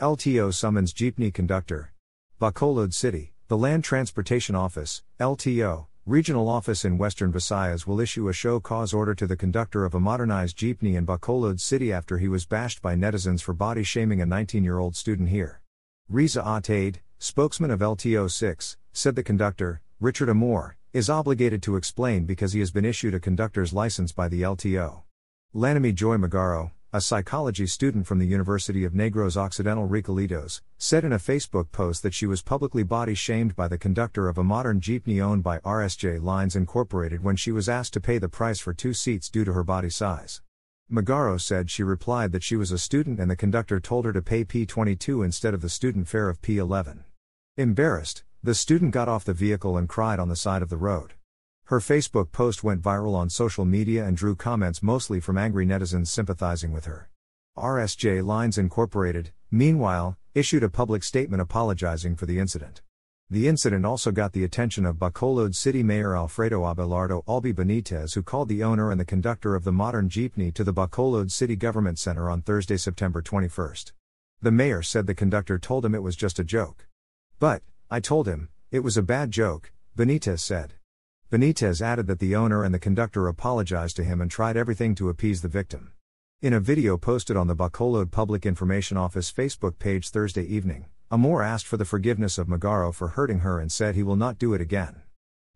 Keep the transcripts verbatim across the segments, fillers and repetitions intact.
L T O summons jeepney conductor. Bacolod City, the Land Transportation Office, L T O, regional office in Western Visayas will issue a show cause order to the conductor of a modernized jeepney in Bacolod City after he was bashed by netizens for body shaming a nineteen-year-old student here. Riza Atade, spokesman of L T O six, said the conductor, Richard Amore, is obligated to explain because he has been issued a conductor's license by the L T O. Lanami Joy Magaro, a psychology student from the University of Negros Occidental Ricolitos, said in a Facebook post that she was publicly body-shamed by the conductor of a modern jeepney owned by R S J Lines Incorporated when she was asked to pay the price for two seats due to her body size. Magaro said she replied that she was a student and the conductor told her to pay P twenty-two instead of the student fare of P eleven. Embarrassed, the student got off the vehicle and cried on the side of the road. Her Facebook post went viral on social media and drew comments mostly from angry netizens sympathizing with her. R S J Lines Incorporated, meanwhile, issued a public statement apologizing for the incident. The incident also got the attention of Bacolod City Mayor Alfredo Abelardo Albi Benitez, who called the owner and the conductor of the modern jeepney to the Bacolod City Government Center on Thursday, September twenty-first. The mayor said the conductor told him it was just a joke. But, I told him, it was a bad joke, Benitez said. Benitez added that the owner and the conductor apologized to him and tried everything to appease the victim. In a video posted on the Bacolod Public Information Office Facebook page Thursday evening, Amore asked for the forgiveness of Magaro for hurting her and said he will not do it again.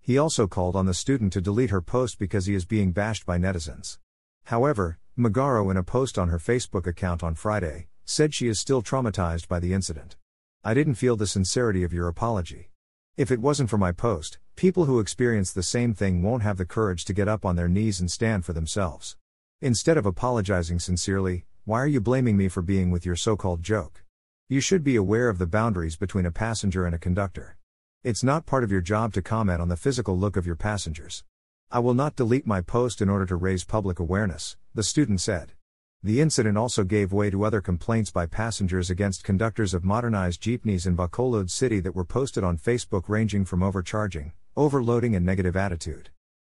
He also called on the student to delete her post because he is being bashed by netizens. However, Magaro, in a post on her Facebook account on Friday, said she is still traumatized by the incident. I didn't feel the sincerity of your apology. If it wasn't for my post, people who experience the same thing won't have the courage to get up on their knees and stand for themselves. Instead of apologizing sincerely, why are you blaming me for being with your so-called joke? You should be aware of the boundaries between a passenger and a conductor. It's not part of your job to comment on the physical look of your passengers. I will not delete my post in order to raise public awareness, the student said. The incident also gave way to other complaints by passengers against conductors of modernized jeepneys in Bacolod City that were posted on Facebook, ranging from overcharging, overloading and negative attitude.